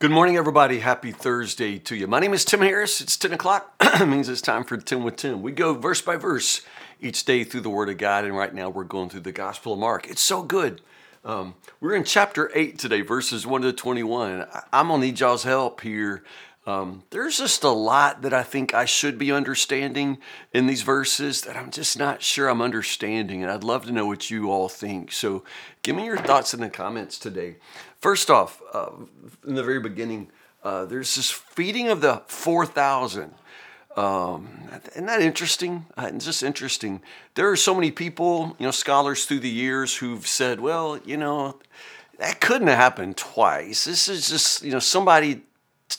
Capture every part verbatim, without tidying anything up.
Good morning, everybody. Happy Thursday to you. My name is Tim Harris. It's ten o'clock. It means it's time for Tim with Tim. We go verse by verse each day through the Word of God, and right now we're going through the Gospel of Mark. It's so good. Um, we're in chapter eight today, verses one to twenty-one. I'm going to need y'all's help here. Um, there's just a lot that I think I should be understanding in these verses that I'm just not sure I'm understanding, and I'd love to know what you all think. So give me your thoughts in the comments today. First off, uh, in the very beginning, uh, there's this feeding of the four thousand. Um, isn't that interesting? Uh, it's just interesting. There are so many people, you know, scholars through the years who've said, well, you know, that couldn't have happened twice. This is just, you know, somebody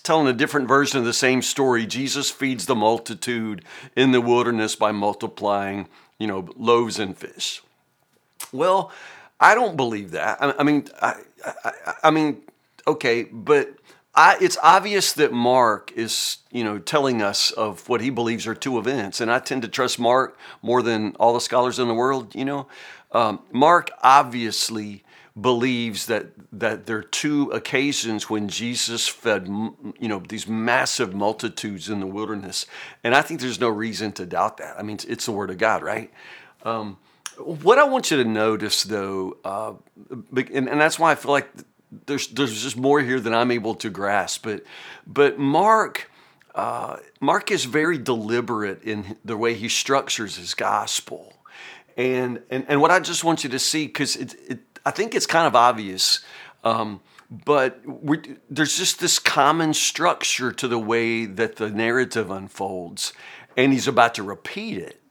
telling a different version of the same story. Jesus feeds the multitude in the wilderness by multiplying, you know, loaves and fish. Well, I don't believe that. I, I mean, I, I, I mean, okay, but I, it's obvious that Mark is, you know, telling us of what he believes are two events, and I tend to trust Mark more than all the scholars in the world. You know, um, Mark obviously believes that that there are two occasions when Jesus fed, you know, these massive multitudes in the wilderness. And I think there's no reason to doubt that. I mean, it's the Word of God, right? Um, what I want you to notice, though, uh, and, and that's why I feel like there's there's just more here than I'm able to grasp. But, but Mark, uh, Mark is very deliberate in the way he structures his gospel. And, and, and what I just want you to see, because it, it I think it's kind of obvious, um, but we, there's just this common structure to the way that the narrative unfolds, and he's about to repeat it.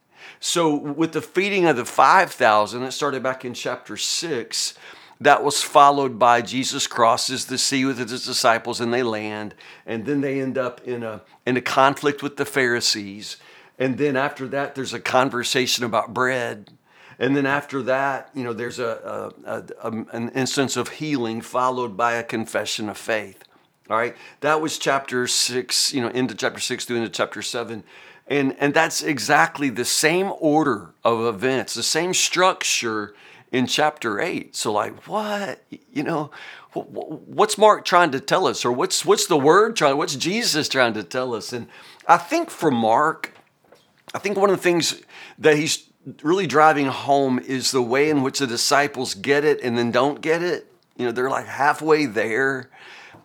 So with the feeding of the five thousand, that started back in chapter six, that was followed by Jesus crosses the sea with his disciples, and they land, and then they end up in a, in a conflict with the Pharisees. And then after that, there's a conversation about bread. And then after that, you know, there's a, a, a, an instance of healing followed by a confession of faith, all right? That was chapter six, you know, into chapter six through into chapter seven. And, and that's exactly the same order of events, the same structure in chapter eight. So like, what, you know, what's Mark trying to tell us? Or what's, what's the word trying, what's Jesus trying to tell us? And I think for Mark, I think one of the things that he's really driving home is the way in which the disciples get it and then don't get it. You know, they're like halfway there.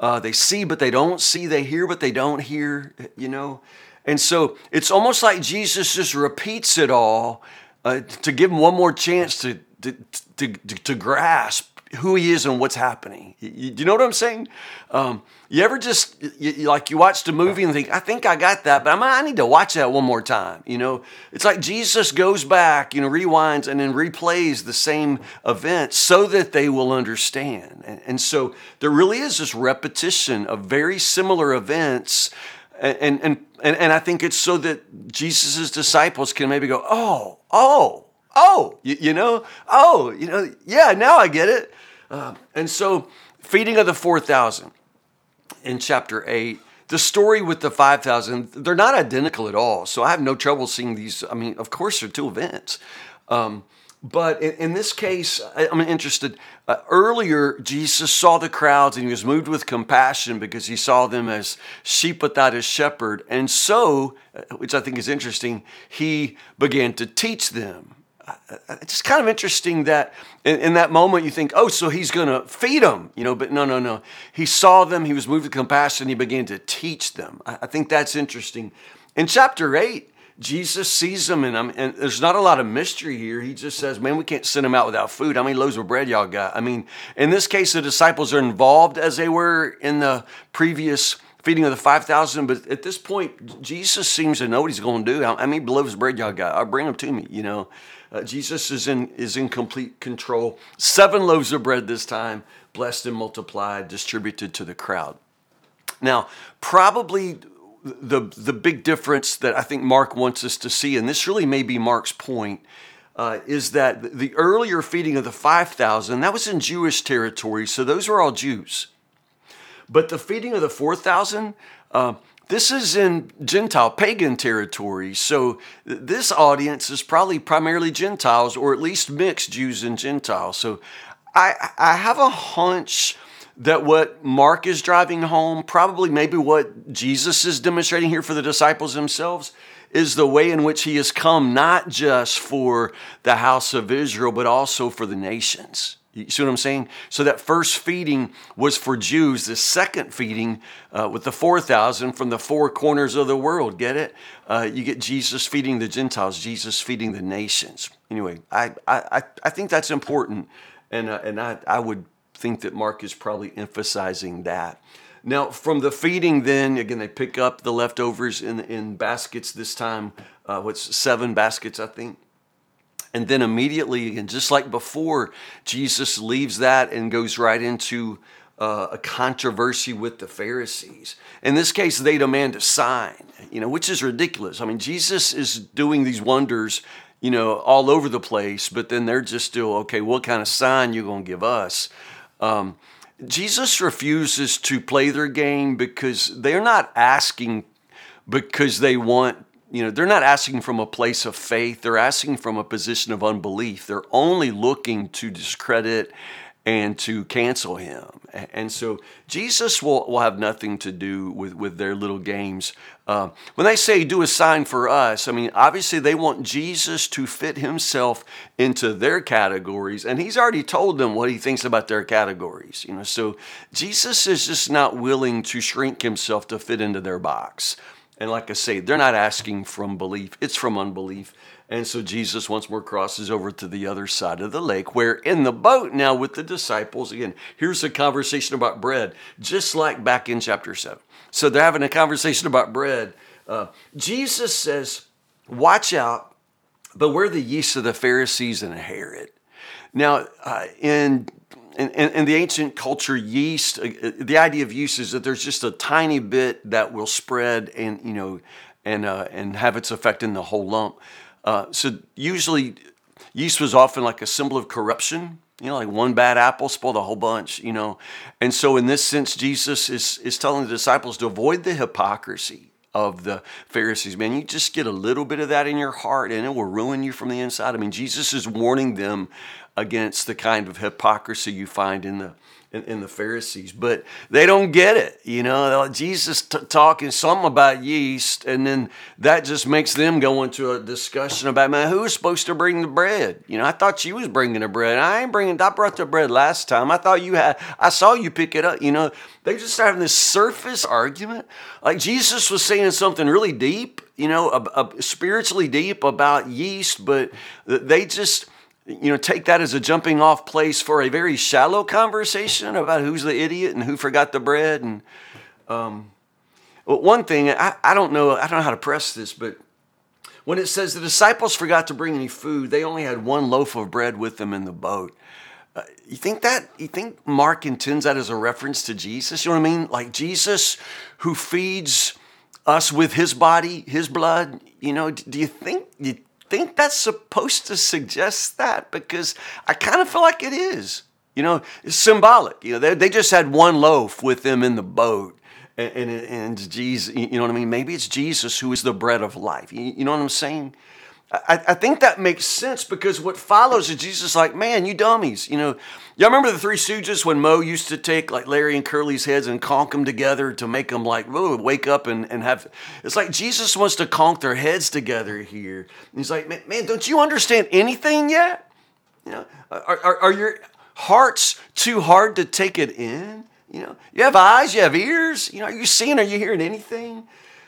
Uh, they see, but they don't see. They hear, but they don't hear, you know. And so it's almost like Jesus just repeats it all uh, to give them one more chance to, to, to, to, to grasp who he is and what's happening. You, you know what I'm saying? Um, you ever just, you, you, like you watched a movie and think, I think I got that, but I'm, I need to watch that one more time. You know, it's like Jesus goes back, you know, rewinds and then replays the same event so that they will understand. And, and so there really is this repetition of very similar events. And, and, and, and I think it's so that Jesus's disciples can maybe go, oh, oh, Oh, you, you know, oh, you know, yeah, now I get it. Uh, and so feeding of the four thousand in chapter eight, the story with the five thousand, they're not identical at all. So I have no trouble seeing these. I mean, of course, they're two events. Um, but in, in this case, I, I'm interested. Uh, earlier, Jesus saw the crowds and he was moved with compassion because he saw them as sheep without his shepherd. And so, which I think is interesting, he began to teach them. It's just kind of interesting that in, in that moment you think, oh, so he's going to feed them, you know, but no, no, no. He saw them, he was moved with compassion, he began to teach them. I, I think that's interesting. In chapter eight, Jesus sees them, and, I'm, and there's not a lot of mystery here. He just says, man, we can't send them out without food. How many loaves of bread y'all got? I mean, in this case, the disciples are involved as they were in the previous feeding of the five thousand, but at this point, Jesus seems to know what he's going to do. How many loaves of bread y'all got? I'll bring them to me, you know. Uh, Jesus is in is in complete control. Seven loaves of bread this time, blessed and multiplied, distributed to the crowd. Now, probably the, the big difference that I think Mark wants us to see, and this really may be Mark's point, uh, is that the earlier feeding of the five thousand, that was in Jewish territory, so those were all Jews. But the feeding of the four thousand, uh, this is in Gentile pagan territory, so this audience is probably primarily Gentiles, or at least mixed Jews and Gentiles. So I, I have a hunch that what Mark is driving home, probably maybe what Jesus is demonstrating here for the disciples themselves, is the way in which he has come, not just for the house of Israel, but also for the nations. You see what I'm saying? So that first feeding was for Jews. The second feeding uh, with the four thousand from the four corners of the world, get it? Uh, you get Jesus feeding the Gentiles, Jesus feeding the nations. Anyway, I I, I think that's important, and, uh, and I, I would think that Mark is probably emphasizing that. Now, from the feeding then, again, they pick up the leftovers in, in baskets this time, uh, what's seven baskets, I think. And then immediately, again, just like before, Jesus leaves that and goes right into uh, a controversy with the Pharisees. In this case, they demand a sign, you know, which is ridiculous. I mean, Jesus is doing these wonders, you know, all over the place, but then they're just still, okay, what kind of sign you gonna give us? Um, Jesus refuses to play their game because they're not asking because they want You know, they're not asking from a place of faith. They're asking from a position of unbelief. They're only looking to discredit and to cancel him. And so Jesus will, will have nothing to do with, with their little games. Uh, when they say do a sign for us, I mean, obviously they want Jesus to fit himself into their categories. And he's already told them what he thinks about their categories. You know, so Jesus is just not willing to shrink himself to fit into their box. And like I say, they're not asking from belief. It's from unbelief. And so Jesus once more crosses over to the other side of the lake, where in the boat now with the disciples, again, here's a conversation about bread, just like back in chapter seven. So they're having a conversation about bread. Uh, Jesus says, watch out, beware the yeast of the Pharisees and Herod. Now, uh, in In, in, in the ancient culture, yeast, the idea of yeast is that there's just a tiny bit that will spread and, you know, and, uh, and have its effect in the whole lump. Uh, so usually yeast was often like a symbol of corruption, you know, like one bad apple spoiled a whole bunch, you know. And so in this sense, Jesus is, is telling the disciples to avoid the hypocrisy of the Pharisees. Man, you just get a little bit of that in your heart and it will ruin you from the inside. I mean, Jesus is warning them against the kind of hypocrisy you find in the in, in the Pharisees, but they don't get it. You know, Jesus t- talking something about yeast, and then that just makes them go into a discussion about, man, who's supposed to bring the bread? You know, I thought you was bringing the bread. I ain't bringing. I brought the bread last time. I thought you had. I saw you pick it up. You know, they just having this surface argument, like Jesus was saying something really deep, you know, a, a spiritually deep about yeast, but they just, you know, take that as a jumping off place for a very shallow conversation about who's the idiot and who forgot the bread. And um, well, one thing, I, I don't know, I don't know how to press this, but when it says the disciples forgot to bring any food, they only had one loaf of bread with them in the boat. Uh, you think that, you think Mark intends that as a reference to Jesus? You know what I mean? Like Jesus who feeds us with his body, his blood, you know, do you think, you think that's supposed to suggest that? Because I kind of feel like it is, you know, it's symbolic. You know, they, they just had one loaf with them in the boat, and, and, and Jesus, you know what I mean? Maybe it's Jesus who is the bread of life. You, you know what I'm saying? I, I think that makes sense because what follows is Jesus like, man, you dummies. You know, y'all remember the Three Stooges when Mo used to take like Larry and Curly's heads and conk them together to make them like, whoa, wake up and, and have, it's like Jesus wants to conk their heads together here. And he's like, man, man, don't you understand anything yet? You know, are, are, are your hearts too hard to take it in? You know, you have eyes, you have ears, you know, are you seeing, are you hearing anything?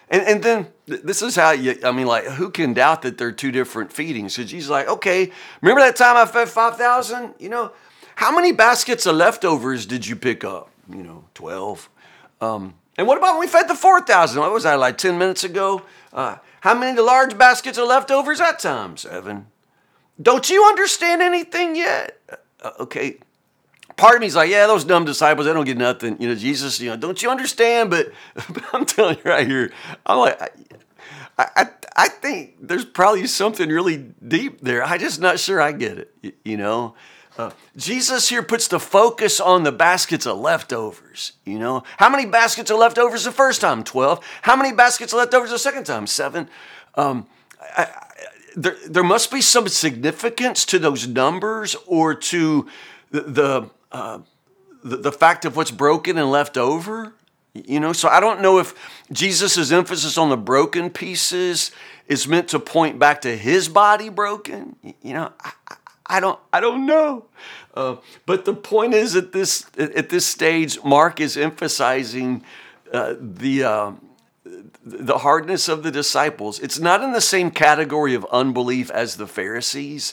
And, and then this is how you, I mean, like, who can doubt that they're two different feedings? So Jesus is like, okay, remember that time I fed five thousand? You know, how many baskets of leftovers did you pick up? You know, twelve. Um, and what about when we fed the four thousand? What was that, like ten minutes ago? Uh, how many of the large baskets of leftovers that time? Seven. Don't you understand anything yet? Uh, okay. Part of me is like, yeah, those dumb disciples, they don't get nothing. You know, Jesus, you know, don't you understand? But, but I'm telling you right here, I'm like, I, I, I think there's probably something really deep there. I'm just not sure I get it, you, you know. Uh, Jesus here puts the focus on the baskets of leftovers, you know. How many baskets of leftovers the first time? twelve. How many baskets of leftovers the second time? seven. Um, I, I, there, there must be some significance to those numbers or to the... the Uh, the, the fact of what's broken and left over. You know, so I don't know if Jesus' emphasis on the broken pieces is meant to point back to his body broken. You know, I, I don't, I don't know. Uh, but the point is, at this at this stage, Mark is emphasizing uh, the uh, the hardness of the disciples. It's not in the same category of unbelief as the Pharisees,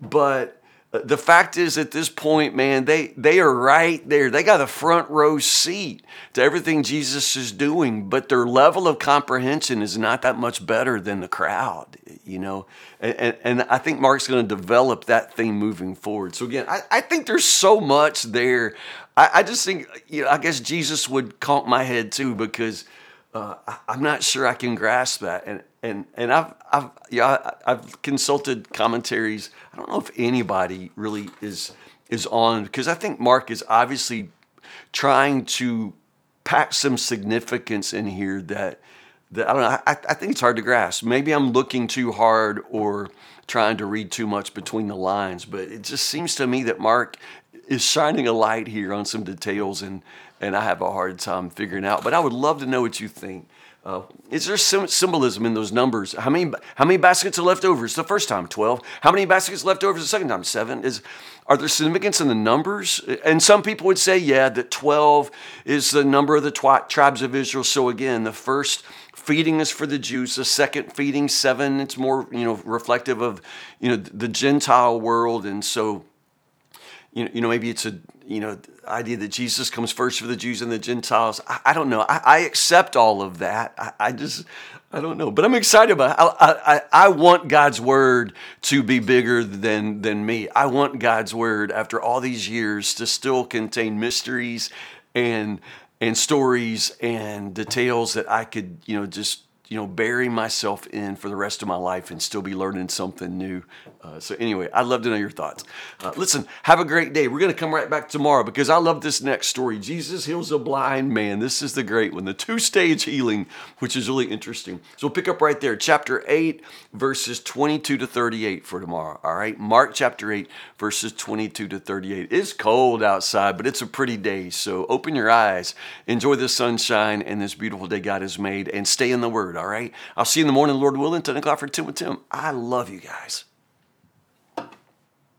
but the fact is, at this point, man, they, they are right there. They got a front row seat to everything Jesus is doing, but their level of comprehension is not that much better than the crowd, you know? And, and, and I think Mark's going to develop that theme moving forward. So again, I, I think there's so much there. I, I just think, you know, I guess Jesus would conk my head too, because uh, I, I'm not sure I can grasp that. And And and I've I've yeah I've consulted commentaries. I don't know if anybody really is is on, because I think Mark is obviously trying to pack some significance in here that that I don't know. I, I think it's hard to grasp. Maybe I'm looking too hard or trying to read too much between the lines. But it just seems to me that Mark is shining a light here on some details, and and I have a hard time figuring out. But I would love to know what you think. Uh, is there some symbolism in those numbers? How many how many baskets are left over? It's the first time, twelve. How many baskets left over is the second time, seven? Is are there significance in the numbers? And some people would say, yeah, that twelve is the number of the twi- tribes of Israel. So again, the first feeding is for the Jews. The second feeding, seven. It's more, you know, reflective of, you know, the Gentile world, and so. You know, you know, maybe it's a, you know, idea that Jesus comes first for the Jews and the Gentiles. I, I don't know. I, I accept all of that. I, I just, I don't know. But I'm excited about it. I, I, I want God's word to be bigger than, than me. I want God's word, after all these years, to still contain mysteries and and stories and details that I could, you know, just, you know, bury myself in for the rest of my life and still be learning something new. Uh, so anyway, I'd love to know your thoughts. Uh, listen, have a great day. We're going to come right back tomorrow, because I love this next story. Jesus heals a blind man. This is the great one, the two-stage healing, which is really interesting. So we'll pick up right there, chapter eight, verses twenty-two to thirty-eight for tomorrow, all right? Mark chapter eight, verses twenty-two to thirty-eight. It's cold outside, but it's a pretty day. So open your eyes, enjoy the sunshine and this beautiful day God has made, and stay in the Word. All right. I'll see you in the morning, Lord willing, ten o'clock for Tim with Tim. I love you guys.